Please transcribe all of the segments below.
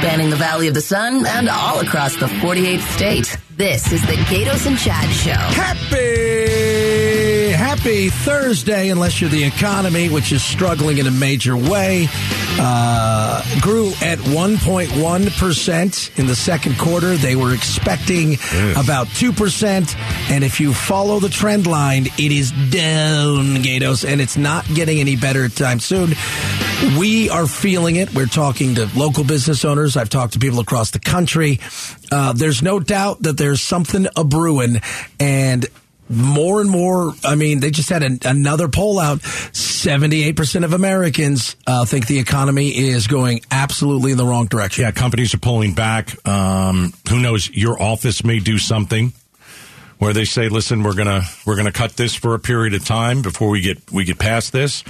spanning the Valley of the Sun and all across the 48th state. This is the Gatos and Chad Show. Happy Thursday, unless you're the economy, which is struggling in a major way. Grew at 1.1% in the second quarter. They were expecting about 2%. And if you follow the trend line, it is down, Gatos, and it's not getting any better anytime soon. We are feeling it. We're talking to local business owners. I've talked to people across the country. There's no doubt that there's something a-brewing, and more and more, I mean, they just had another poll out. 78% of Americans think the economy is going absolutely in the wrong direction. Yeah, companies are pulling back. Who knows? Your office may do something where they say, "Listen, we're gonna cut this for a period of time before we get past this."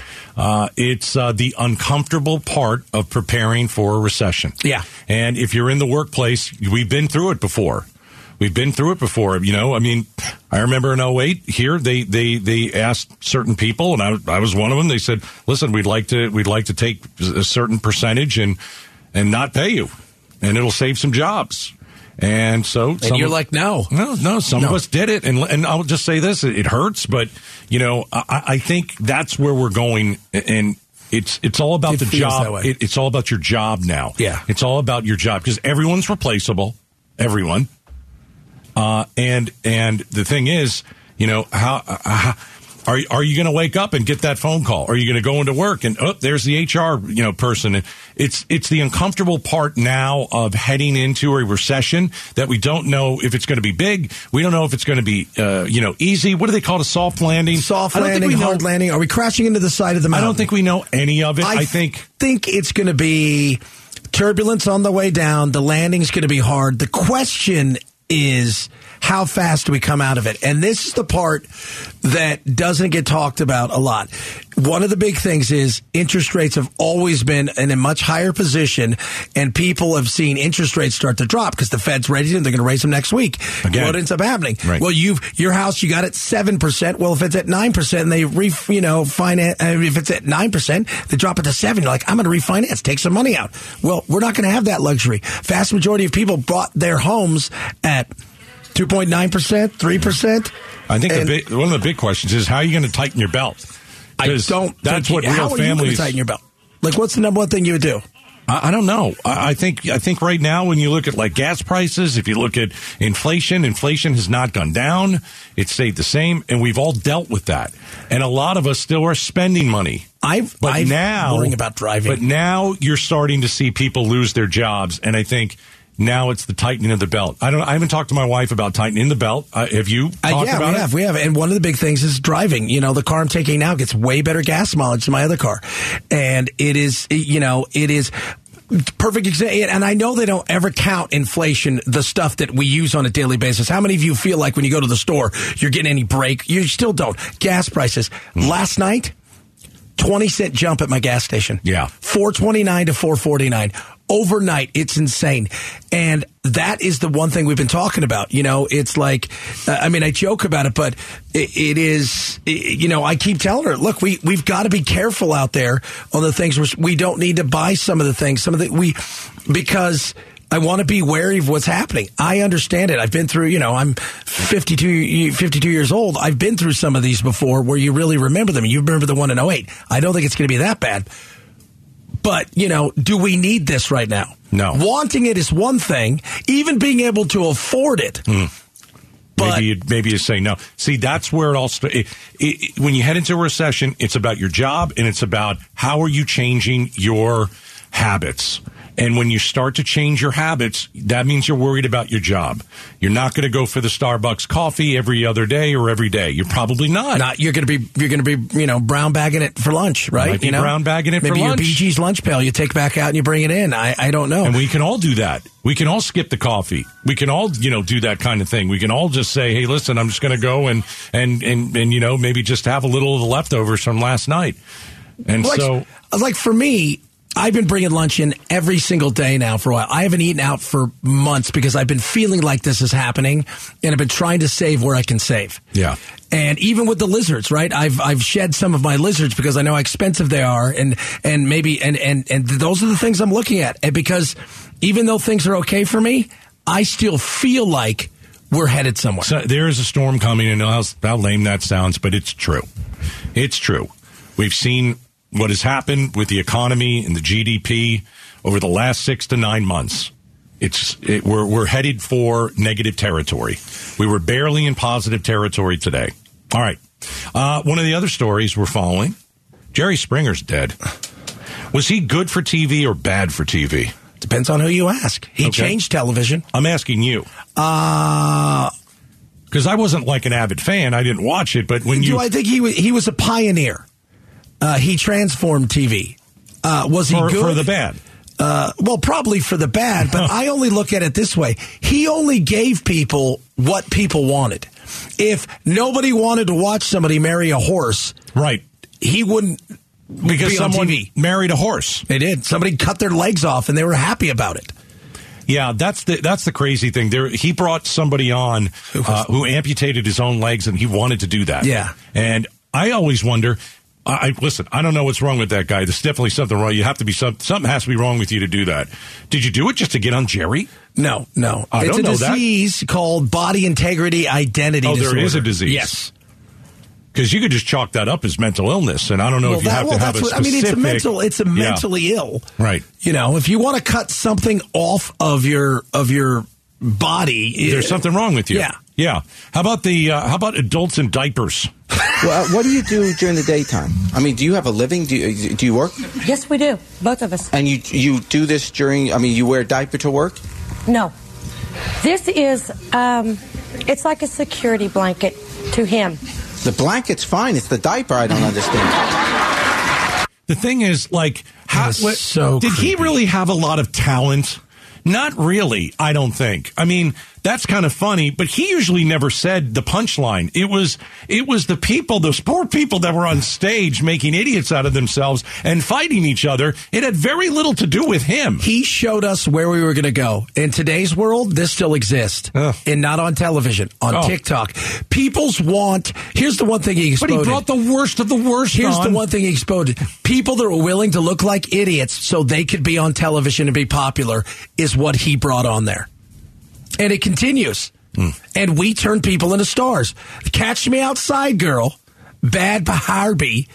It's the uncomfortable part of preparing for a recession. Yeah, and if you're in the workplace, we've been through it before. You know, I mean, I remember in 08 here, they asked certain people, and I was one of them. They said, "Listen, we'd like to take a certain percentage and not pay you, and it'll save some jobs." And so, some of us did it, and I'll just say this: it hurts, but you know, I think that's where we're going, and it's all about the job. It's all about your job now. Yeah, it's all about your job because everyone's replaceable. Everyone. And the thing is, you know, how are you going to wake up and get that phone call? Are you going to go into work and there's the HR, you know, person? And it's the uncomfortable part now of heading into a recession that we don't know if it's going to be big. We don't know if it's going to be easy. What do they call it? A soft landing? Soft landing, hard landing. Are we crashing into the side of the mountain? I don't think we know any of it. I think it's going to be turbulence on the way down. The landing's going to be hard. The question is how fast do we come out of it? And this is the part that doesn't get talked about a lot. One of the big things is interest rates have always been in a much higher position, and people have seen interest rates start to drop because the Fed's ready and they're going to raise them next week. Again. What ends up happening? Right. Well, your house, you got it 7%. Well, if it's at 9%, and they if it's at 9%, they drop it to 7%. You're like, I'm going to refinance, take some money out. Well, we're not going to have that luxury. Vast majority of people bought their homes at 2.9%, 3%. I think one of the big questions is how are you going to tighten your belt? How are you going to tighten your belt? Like, what's the number one thing you would do? I don't know. I think right now when you look at like gas prices, if you look at inflation has not gone down. It stayed the same, and we've all dealt with that. And a lot of us still are spending money. I'm worrying about driving. But now you're starting to see people lose their jobs, and I think now it's the tightening of the belt. I haven't talked to my wife about tightening the belt. Have you talked about it? Yeah, we have. And one of the big things is driving. You know, the car I'm taking now gets way better gas mileage than my other car. And it is perfect example. And I know they don't ever count inflation, the stuff that we use on a daily basis. How many of you feel like when you go to the store, you're getting any break? You still don't. Gas prices. Last night, 20-cent jump at my gas station. Yeah. $4.29 to $4.49. Overnight, it's insane. And that is the one thing we've been talking about. You know, it's like, I mean, I joke about it, but it is, I keep telling her, look, we've got to be careful out there on the things we don't need to buy because I want to be wary of what's happening. I understand it. I've been through, I'm 52 years old. I've been through some of these before where you really remember them. You remember the one in 08. I don't think it's going to be that bad. But, do we need this right now? No. Wanting it is one thing, even being able to afford it. Mm. But maybe you say no. See, that's where it all starts. When you head into a recession, it's about your job and it's about how are you changing your habits. And when you start to change your habits, that means you're worried about your job. You're not going to go for the Starbucks coffee every other day or every day. You're probably not. You're going to be brown bagging it for lunch, right? Brown bagging it for lunch. Maybe your BG's lunch pail you take back out and you bring it in. I don't know. And we can all do that. We can all skip the coffee. We can all, do that kind of thing. We can all just say, hey, listen, I'm just going to go and maybe just have a little of the leftovers from last night. And so, like for me, I've been bringing lunch in every single day now for a while. I haven't eaten out for months because I've been feeling like this is happening, and I've been trying to save where I can save. Yeah. And even with the lizards, right? I've shed some of my lizards because I know how expensive they are, and maybe and those are the things I'm looking at. And because even though things are okay for me, I still feel like we're headed somewhere. So there is a storm coming, and how lame that sounds, but it's true. It's true. We've seen what has happened with the economy and the GDP over the last 6 to 9 months. We're headed for negative territory. We were barely in positive territory today. All right. One of the other stories we're following, Jerry Springer's dead. Was he good for TV or bad for TV? Depends on who you ask. He changed television. I'm asking you. Because I wasn't like an avid fan. I didn't watch it. But when I think he was a pioneer. He transformed TV. Was he good? For the bad. Well, probably for the bad, but I only look at it this way. He only gave people what people wanted. If nobody wanted to watch somebody marry a horse, right, he wouldn't because be someone TV. Married a horse. They did. Somebody cut their legs off, and they were happy about it. Yeah, that's the crazy thing. He brought somebody on who amputated his own legs, and he wanted to do that. Yeah. And I always wonder... Listen, I don't know what's wrong with that guy. There's definitely something wrong. You have to be something has to be wrong with you to do that. Did you do it just to get on Jerry? No. I don't know that. It's a disease called body integrity identity disorder. There is a disease. Yes. Because you could just chalk that up as mental illness, and I don't know if you have to have a specific... mentally ill. Right. You know, if you want to cut something off of your body... There's something wrong with you. Yeah. Yeah. How about adults in diapers? Well, what do you do during the daytime? I mean, do you have a living? Do you work? Yes, we do. Both of us. And you do this during, I mean, you wear a diaper to work? No. This is, it's like a security blanket to him. The blanket's fine. It's the diaper I don't understand. The thing is, like, did he really have a lot of talent? Not really, I don't think. I mean, that's kind of funny, but he usually never said the punchline. It was the people, those poor people that were on stage making idiots out of themselves and fighting each other. It had very little to do with him. He showed us where we were going to go. In today's world, this still exists. And not on television, on TikTok. Here's the one thing he exploded. But he brought the worst of the worst Here's the one thing he exploded. People that were willing to look like idiots so they could be on television and be popular is what he brought on there. And it continues. Mm. And we turn people into stars. Catch Me Outside girl, Bhad Bhabie,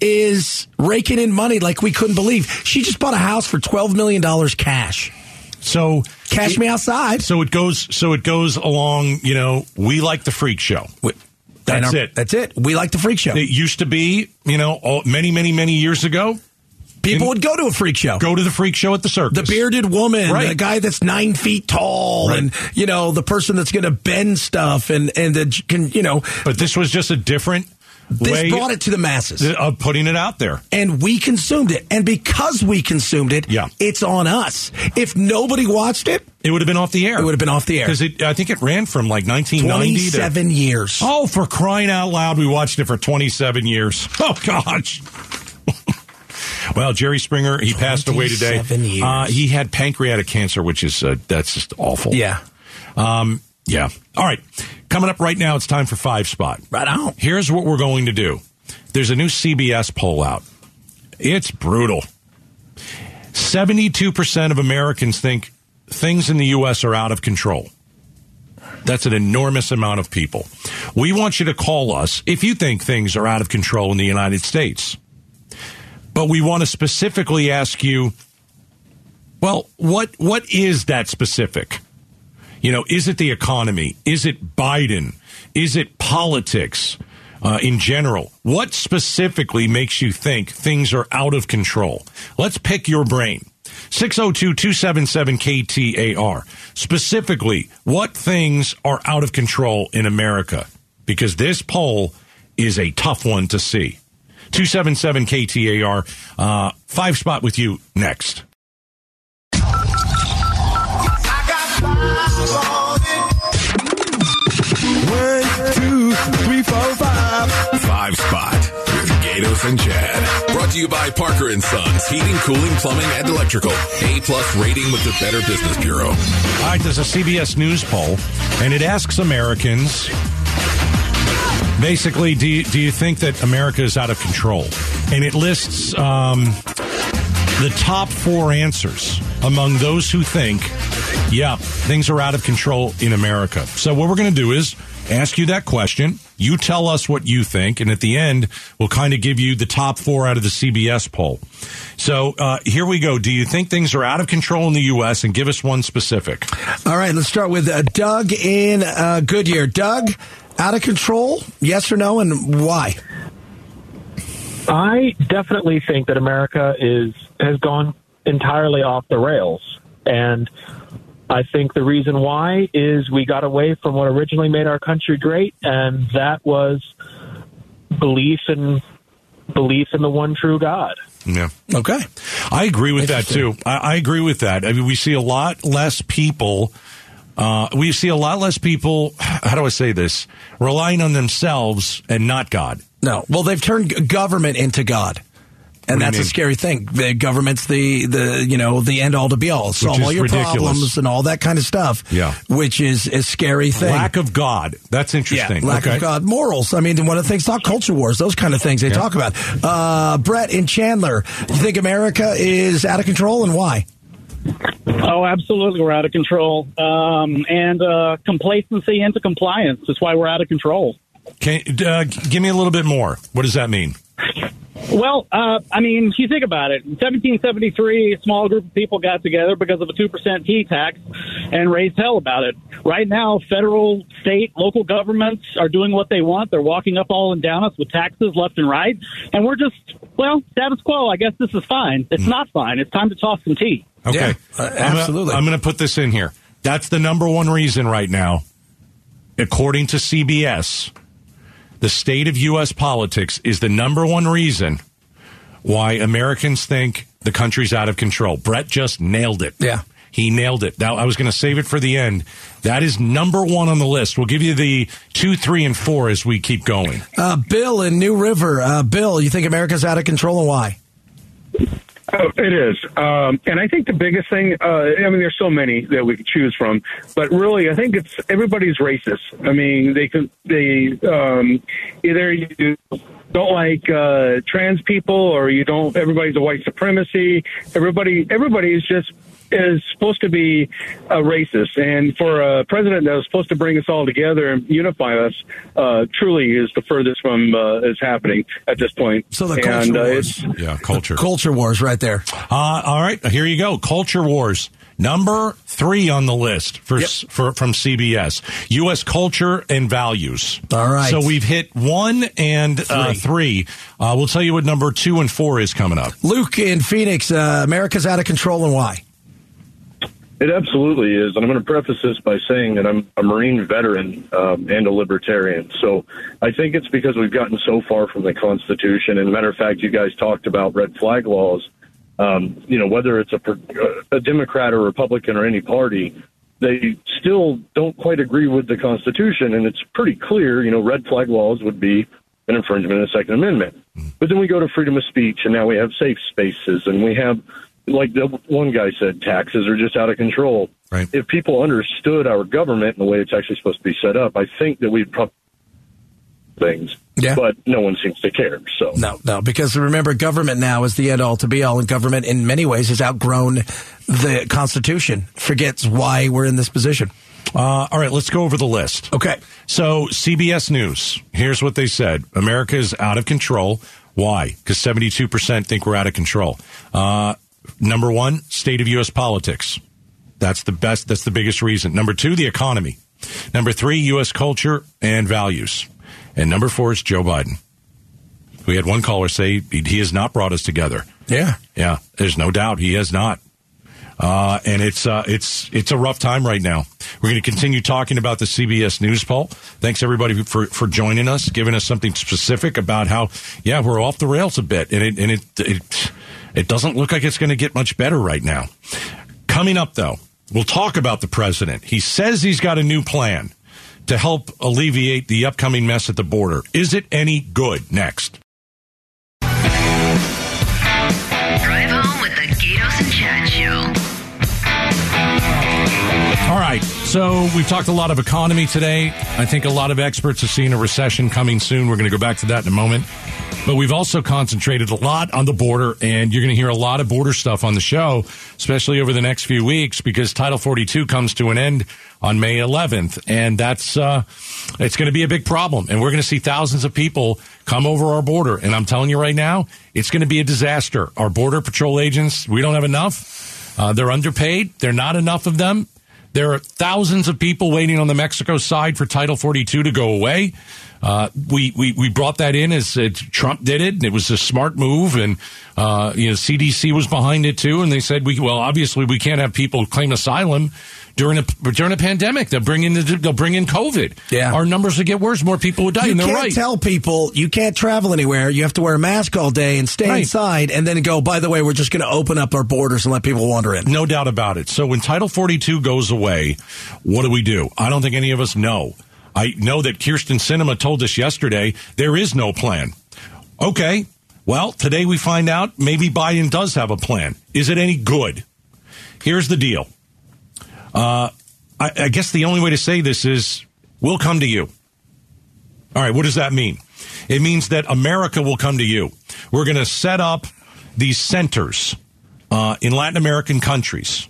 is raking in money like we couldn't believe. She just bought a house for $12 million cash. So Catch Me Outside. So it goes along, you know, we like the freak show. That's it. We like the freak show. It used to be, you know, many, many, many years ago. People would go to a freak show. Go to the freak show at the circus. The bearded woman, right. The guy that's 9 feet tall, right. And, you know, the person that's going to bend stuff and But this was just a different way. This brought it to the masses. Of putting it out there. And we consumed it. And because we consumed it, It's on us. If nobody watched it... It would have been off the air. It would have been off the air. Because I think it ran from like 1990 27 years. Oh, for crying out loud, we watched it for 27 years. Oh, gosh. Well, Jerry Springer, he passed away today. 7 years. He had pancreatic cancer, which is that's just awful. Yeah. Yeah. All right. Coming up right now, it's time for Five Spot. Right on. Here's what we're going to do. There's a new CBS poll out. It's brutal. 72% of Americans think things in the U.S. are out of control. That's an enormous amount of people. We want you to call us if you think things are out of control in the United States. But we want to specifically ask you, well, what is that specific? You know, is it the economy? Is it Biden? Is it politics in general? What specifically makes you think things are out of control? Let's pick your brain. 602-277-KTAR. Specifically, what things are out of control in America? Because this poll is a tough one to see. 277-KTAR. Five Spot with you next. I got five on it. 1, 2, 3, 4, 5. Five Spot with Gabe. Gatos and Chad. Brought to you by Parker & Sons, heating, cooling, plumbing, and electrical. A-plus rating with the Better Business Bureau. All right, there's a CBS News poll, and it asks Americans, basically, do you think that America is out of control? And it lists the top four answers among those who think, yeah, things are out of control in America. So what we're going to do is ask you that question. You tell us what you think. And at the end, we'll kind of give you the top four out of the CBS poll. So here we go. Do you think things are out of control in the U.S.? And give us one specific. All right. Let's start with Doug in Goodyear. Doug, out of control? Yes or no? And why? I definitely think that America has gone entirely off the rails. And I think the reason why is we got away from what originally made our country great, and that was belief in the one true God. Yeah. Okay. I agree with that, too. I agree with that. I mean, we see a lot less people. How do I say this? Relying on themselves and not God. No. Well, they've turned government into God. And that's a scary thing. The government's the end all to be all. Solve all your ridiculous problems and all that kind of stuff. Yeah. Which is a scary thing. Lack of God. That's interesting. Yeah, lack of God. Morals. I mean, one of the things, not culture wars, those kind of things they talk about. Brett in Chandler, you think America is out of control and why? Oh, absolutely. We're out of control. And complacency into compliance. That's why we're out of control. Okay. Give me a little bit more. What does that mean? Well, I mean, you think about it. In 1773, a small group of people got together because of a 2% tea tax and raised hell about it. Right now, federal, state, local governments are doing what they want. They're walking up all and down us with taxes left and right. And we're just, status quo. I guess this is fine. It's not fine. It's time to toss some tea. Okay. Yeah, absolutely. I'm going to put this in here. That's the number one reason right now, according to CBS. The state of U.S. politics is the number one reason why Americans think the country's out of control. Brett just nailed it. Yeah. He nailed it. Now, I was going to save it for the end. That is number one on the list. We'll give you the 2, 3, and 4 as we keep going. Bill in New River. Bill, you think America's out of control and why? Oh, it is. And I think the biggest thing, there's so many that we could choose from, but really I think it's everybody's racist. I mean, they either you don't like trans people or you don't, everybody's a white supremacy. Everybody is supposed to be a racist. And for a president that was supposed to bring us all together and unify us, truly is the furthest from is happening at this point. So the culture wars. Yeah, culture. Culture wars right there. All right, here you go. Culture wars. Number 3 on the list from CBS, U.S. culture and values. All right. So we've hit 1 and 3. We'll tell you what number 2 and 4 is coming up. Luke in Phoenix, America's out of control and why? It absolutely is, and I'm going to preface this by saying that I'm a Marine veteran and a libertarian, so I think it's because we've gotten so far from the Constitution, and matter of fact, you guys talked about red flag laws, whether it's a Democrat or Republican or any party, they still don't quite agree with the Constitution, and it's pretty clear, red flag laws would be an infringement of the Second Amendment. But then we go to freedom of speech, and now we have safe spaces, and we have... Like the one guy said, taxes are just out of control. Right. If people understood our government and the way it's actually supposed to be set up, I think that we'd probably things. Yeah. But no one seems to care. So no, because remember, government now is the end all to be all, and government in many ways has outgrown the Constitution. Forgets why we're in this position. All right, let's go over the list. Okay. So CBS News, here's what they said. America is out of control. Why? Because 72% think we're out of control. Number 1, state of U.S. politics. That's the biggest reason. Number 2, the economy. Number 3, U.S. culture and values. And number 4 is Joe Biden. We had one caller say he has not brought us together. Yeah. Yeah. There's no doubt he has not. And it's a rough time right now. We're going to continue talking about the CBS News poll. Thanks, everybody, for joining us, giving us something specific about how, we're off the rails a bit. It doesn't look like it's going to get much better right now. Coming up, though, we'll talk about the president. He says he's got a new plan to help alleviate the upcoming mess at the border. Is it any good? Next. So we've talked a lot of economy today. I think a lot of experts have seen a recession coming soon. We're going to go back to that in a moment. But we've also concentrated a lot on the border, and you're going to hear a lot of border stuff on the show, especially over the next few weeks, because Title 42 comes to an end on May 11th, and that's it's going to be a big problem. And we're going to see thousands of people come over our border. And I'm telling you right now, it's going to be a disaster. Our Border Patrol agents, we don't have enough. They're underpaid. There are not enough of them. There are thousands of people waiting on the Mexico side for Title 42 to go away. We brought that in as Trump did it, and it was a smart move, and CDC was behind it too, and they said, obviously we can't have people claim asylum during a pandemic. They'll bring in COVID. Yeah. Our numbers will get worse. More people will die. And they're right. You can't tell people you can't travel anywhere. You have to wear a mask all day and stay inside, and then go, by the way, we're just going to open up our borders and let people wander in. No doubt about it. So when Title 42 goes away, what do we do? I don't think any of us know. I know that Kyrsten Sinema told us yesterday there is no plan. Okay. Well, today we find out maybe Biden does have a plan. Is it any good? Here's the deal. I guess the only way to say this is we'll come to you. All right, what does that mean? It means that America will come to you. We're going to set up these centers in Latin American countries.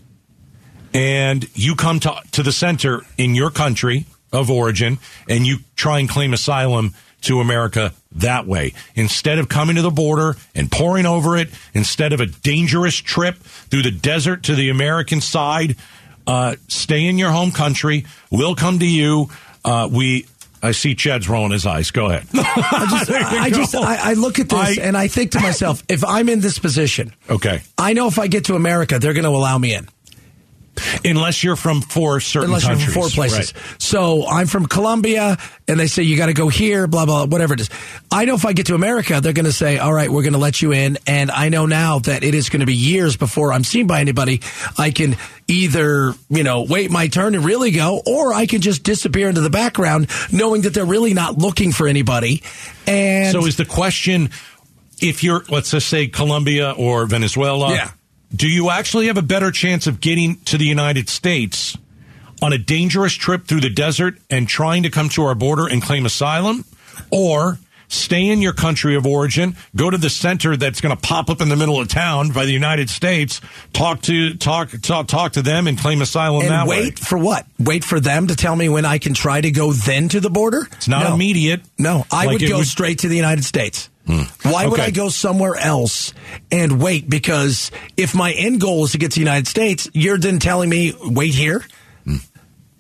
And you come to the center in your country of origin, and you try and claim asylum to America that way. Instead of coming to the border and pouring over it, instead of a dangerous trip through the desert to the American side, stay in your home country. We'll come to you. I see Chad's rolling his eyes. Go ahead. I look at this and I think to myself, if I'm in this position, okay, I know if I get to America, they're going to allow me in. Unless you're from four certain countries. Unless you're from four places. Right. So I'm from Colombia, and they say, you got to go here, blah, blah, whatever it is. I know if I get to America, they're going to say, all right, we're going to let you in. And I know now that it is going to be years before I'm seen by anybody. I can either, wait my turn and really go, or I can just disappear into the background knowing that they're really not looking for anybody. And so is the question, if you're, let's just say, Colombia or Venezuela. Yeah. Do you actually have a better chance of getting to the United States on a dangerous trip through the desert and trying to come to our border and claim asylum? Or stay in your country of origin, go to the center that's going to pop up in the middle of town by the United States, talk to them and claim asylum and that way? And wait for what? Wait for them to tell me when I can try to go then to the border? It's not immediate. No, I would go straight to the United States. Why would I go somewhere else and wait? Because if my end goal is to get to the United States, you're then telling me, wait here?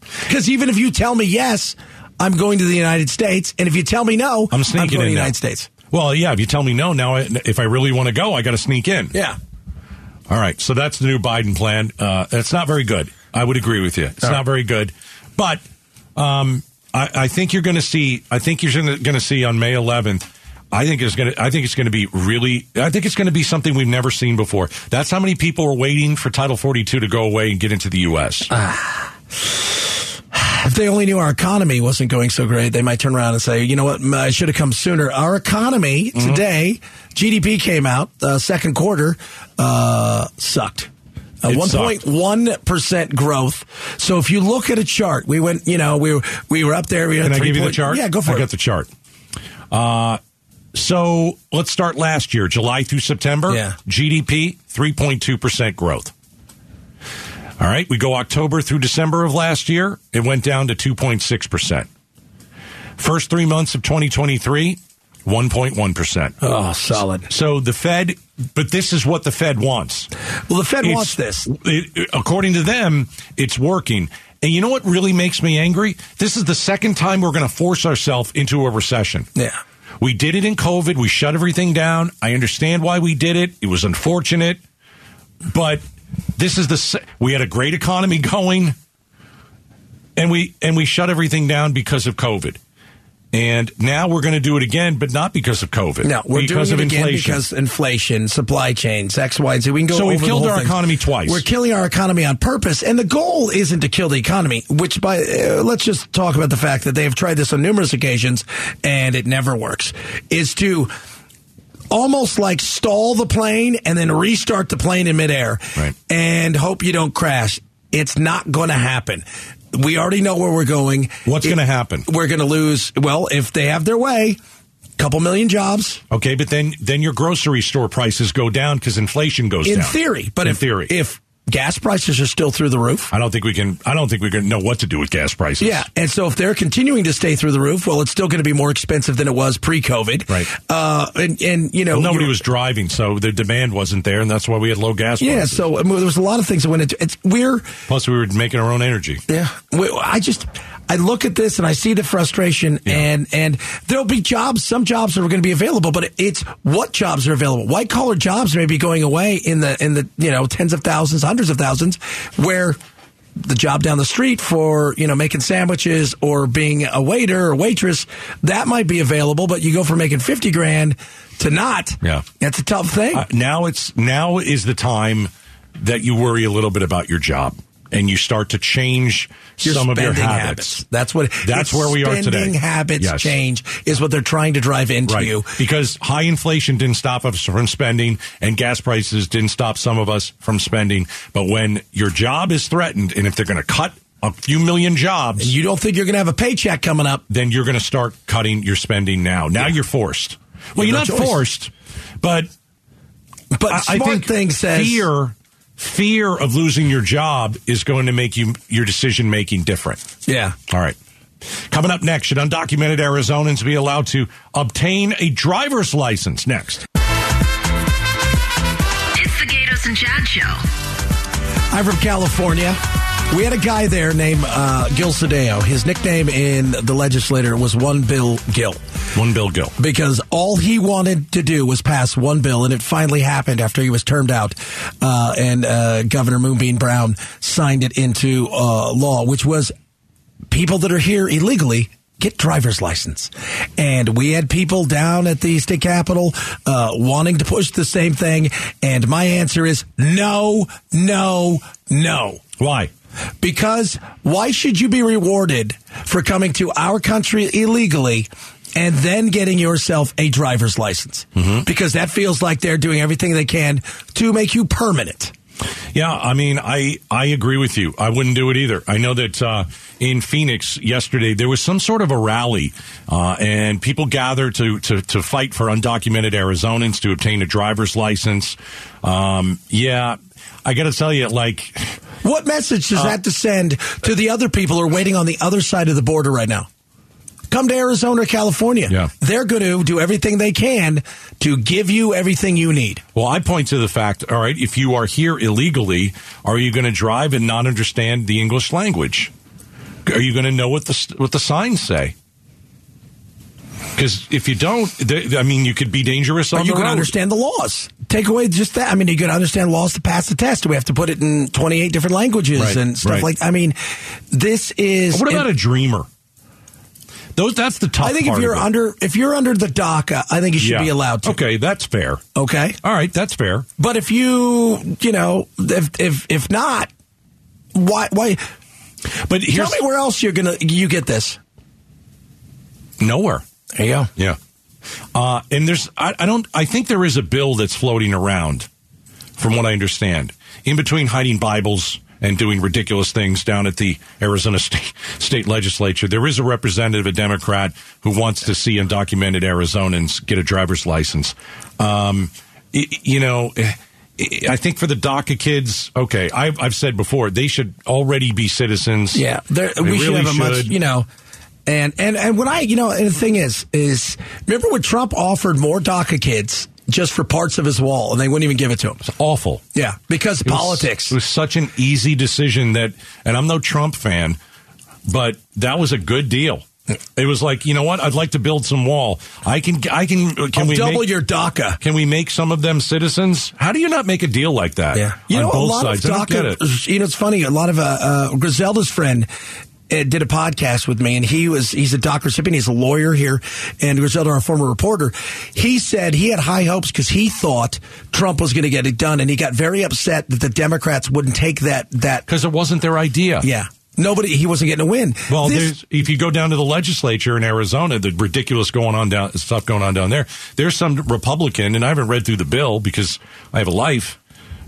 Because even if you tell me yes, I'm going to the United States. And if you tell me no, I'm going to the United States. Well, yeah, if you tell me no, now if I really want to go, I got to sneak in. Yeah. All right. So that's the new Biden plan. That's not very good. I would agree with you. It's not very good. But I think you're going to see, on May 11th, I think it's going to be something we've never seen before. That's how many people are waiting for Title 42 to go away and get into the U.S. If they only knew our economy wasn't going so great, they might turn around and say, you know what, I should have come sooner. Our economy today, GDP came out, second quarter, sucked. 1.1% growth. So if you look at a chart, we went, we were up there. We had Can I give you the chart? Yeah, go for it. I got the chart. So let's start last year, July through September. Yeah. GDP, 3.2% growth. All right. We go October through December of last year. It went down to 2.6%. First 3 months of 2023, 1.1%. Oh, solid. So the Fed, but this is what the Fed wants. Well, the Fed wants this. According to them, it's working. And you know what really makes me angry? This is the second time we're going to force ourselves into a recession. Yeah. We did it in COVID. We shut everything down. I understand why we did it. It was unfortunate. But this is we had a great economy going, and we shut everything down because of COVID. And now we're going to do it again, but not because of COVID. No, we're because doing it of again inflation. Because inflation, supply chains, X, Y, and Z. We can go so we've killed our economy twice. We're killing our economy on purpose, and the goal isn't to kill the economy. Which, by let's just talk about the fact that they have tried this on numerous occasions, and it never works. Is to almost like stall the plane and then restart the plane in midair, right, and hope you don't crash. It's not going to happen. We already know where we're going. What's going to happen? We're going to lose, well, if they have their way, a couple million jobs. Okay, but then your grocery store prices go down because inflation goes down. In theory. But if gas prices are still through the roof. I don't think we can know what to do with gas prices. Yeah, and so if they're continuing to stay through the roof, well, it's still going to be more expensive than it was pre-COVID. Right. And well, nobody was driving, so the demand wasn't there, and that's why we had low gas prices. Yeah, so there was a lot of things that went into it. Plus, we were making our own energy. Yeah. I look at this and I see the frustration, and there'll be jobs. Some jobs are going to be available, but it's what jobs are available. White collar jobs may be going away in the tens of thousands, hundreds of thousands, where the job down the street for making sandwiches or being a waiter or waitress that might be available, but you go from making $50,000 to not. Yeah, that's a tough thing. Now is the time that you worry a little bit about your job. And you start to change some of your habits. That's where we are today. Spending habits change is what they're trying to drive into you. Because high inflation didn't stop us from spending, and gas prices didn't stop some of us from spending. But when your job is threatened, and if they're going to cut a few million jobs, and you don't think you're going to have a paycheck coming up, then you're going to start cutting your spending now. Now you're forced. Well, you're not forced, but I think fear of losing your job is going to make your decision-making different. Yeah. All right. Coming up next, should undocumented Arizonans be allowed to obtain a driver's license? Next. It's the Gatos and Chad Show. I'm from California. We had a guy there named Gil Sadeo. His nickname in the legislature was One Bill Gil. One Bill Gil. Because all he wanted to do was pass one bill, and it finally happened after he was termed out. And Governor Moonbeam Brown signed it into law, which was people that are here illegally get driver's license. And we had people down at the state capitol wanting to push the same thing. And my answer is no, no, no. Why? Because why should you be rewarded for coming to our country illegally and then getting yourself a driver's license? Mm-hmm. Because that feels like they're doing everything they can to make you permanent. Yeah, I mean, I agree with you. I wouldn't do it either. I know that in Phoenix yesterday, there was some sort of a rally, and people gathered to fight for undocumented Arizonans to obtain a driver's license. I got to tell you, what message does that to send to the other people who are waiting on the other side of the border right now? Come to Arizona or California. Yeah. They're going to do everything they can to give you everything you need. Well, I point to the fact, all right, if you are here illegally, are you going to drive and not understand the English language? Are you going to know what the signs say? Because if you don't, you could be dangerous on the road. You can understand the laws. Take away just that. I mean, you can understand laws to pass the test. We have to put it in 28 different languages and stuff like that. I mean, this is... What about a dreamer? That's the tough part. I think if you're under the DACA, I think you should be allowed to. Okay, that's fair. Okay. All right, that's fair. But if if not, why? But tell me where else you're going to get this. Nowhere. There you go. Yeah. And there's I think there is a bill that's floating around, from what I understand, in between hiding Bibles and doing ridiculous things down at the Arizona State Legislature. There is a representative, a Democrat, who wants to see undocumented Arizonans get a driver's license. I think for the DACA kids, okay, I've said before, they should already be citizens. Yeah, we should have a much. And when and the thing is remember when Trump offered more DACA kids just for parts of his wall, and they wouldn't even give it to him? It's awful. Yeah, because of politics. It was such an easy decision that, and I'm no Trump fan, but that was a good deal. It was like, you know what? I'd like to build some wall. Can we double your DACA? Can we make some of them citizens? How do you not make a deal like that? Yeah, on both sides. I don't get it. It's funny. A lot of Griselda's friend did a podcast with me, and he's a DACA recipient. He's a lawyer here, and Griselda, our former reporter, he said he had high hopes because he thought Trump was going to get it done, and he got very upset that the Democrats wouldn't take that because it wasn't their idea. Yeah, he wasn't getting a win. Well, if you go down to the legislature in Arizona, the ridiculous stuff going on down there. There's some Republican, and I haven't read through the bill because I have a life.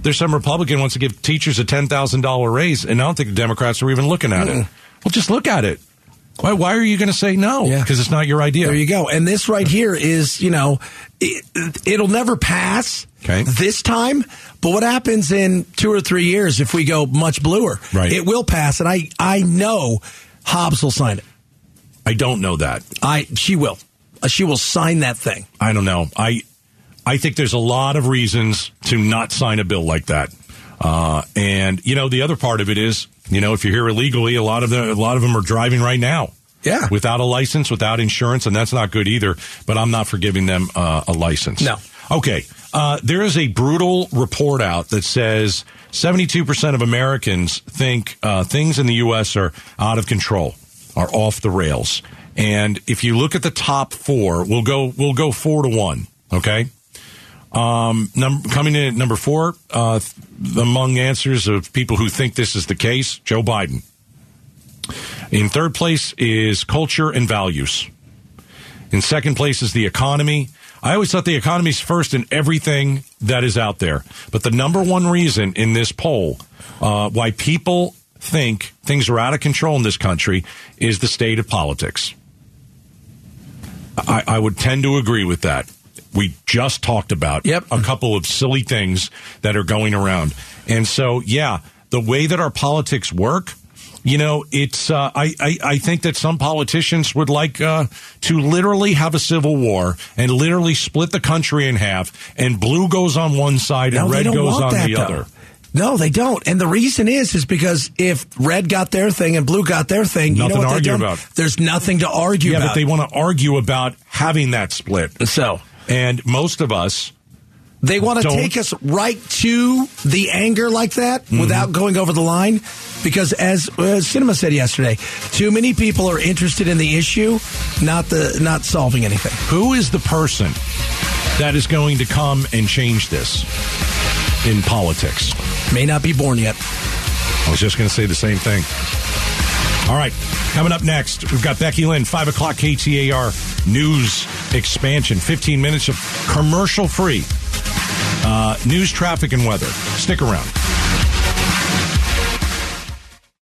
There's some Republican wants to give teachers a $10,000 raise, and I don't think the Democrats are even looking at it. Well, just look at it. Why are you going to say no? Because it's not your idea. There you go. And this right here is, you know, it'll never pass this time. But what happens in 2 or 3 years if we go much bluer? Right. It will pass. And I know Hobbs will sign it. I don't know that. She will. She will sign that thing. I don't know. I think there's a lot of reasons to not sign a bill like that. And, you know, the other part of it is, you know, if you're here illegally, a lot of them are driving right now. Yeah. Without a license, without insurance, and that's not good either. But I'm not forgiving them a license. No. Okay. There is a brutal report out that says 72% of Americans think things in the U.S. are out of control, are off the rails. And if you look at the top four, we'll go 4-1. Okay. Coming in at number four, among answers of people who think this is the case, Joe Biden. In third place is culture and values. In second place is the economy. I always thought the economy's first in everything that is out there. But the number one reason in this poll why people think things are out of control in this country is the state of politics. I would tend to agree with that. We just talked about a couple of silly things that are going around. And so, the way that our politics work, you know, it's I think that some politicians would like to literally have a civil war and literally split the country in half, and blue goes on one side and red goes on the other. No, they don't. And the reason is because if red got their thing and blue got their thing, nothing to argue about. There's nothing to argue about. Yeah, but they want to argue about having that split. So... And most of us, they want to take us right to the anger like that without going over the line, because as Sinema said yesterday, too many people are interested in the issue, not solving anything. Who is the person that is going to come and change this in politics? May not be born yet. I was just going to say the same thing. All right, coming up next, we've got Becky Lynn, 5 o'clock KTAR News Expansion. 15 minutes of commercial-free news, traffic, and weather. Stick around.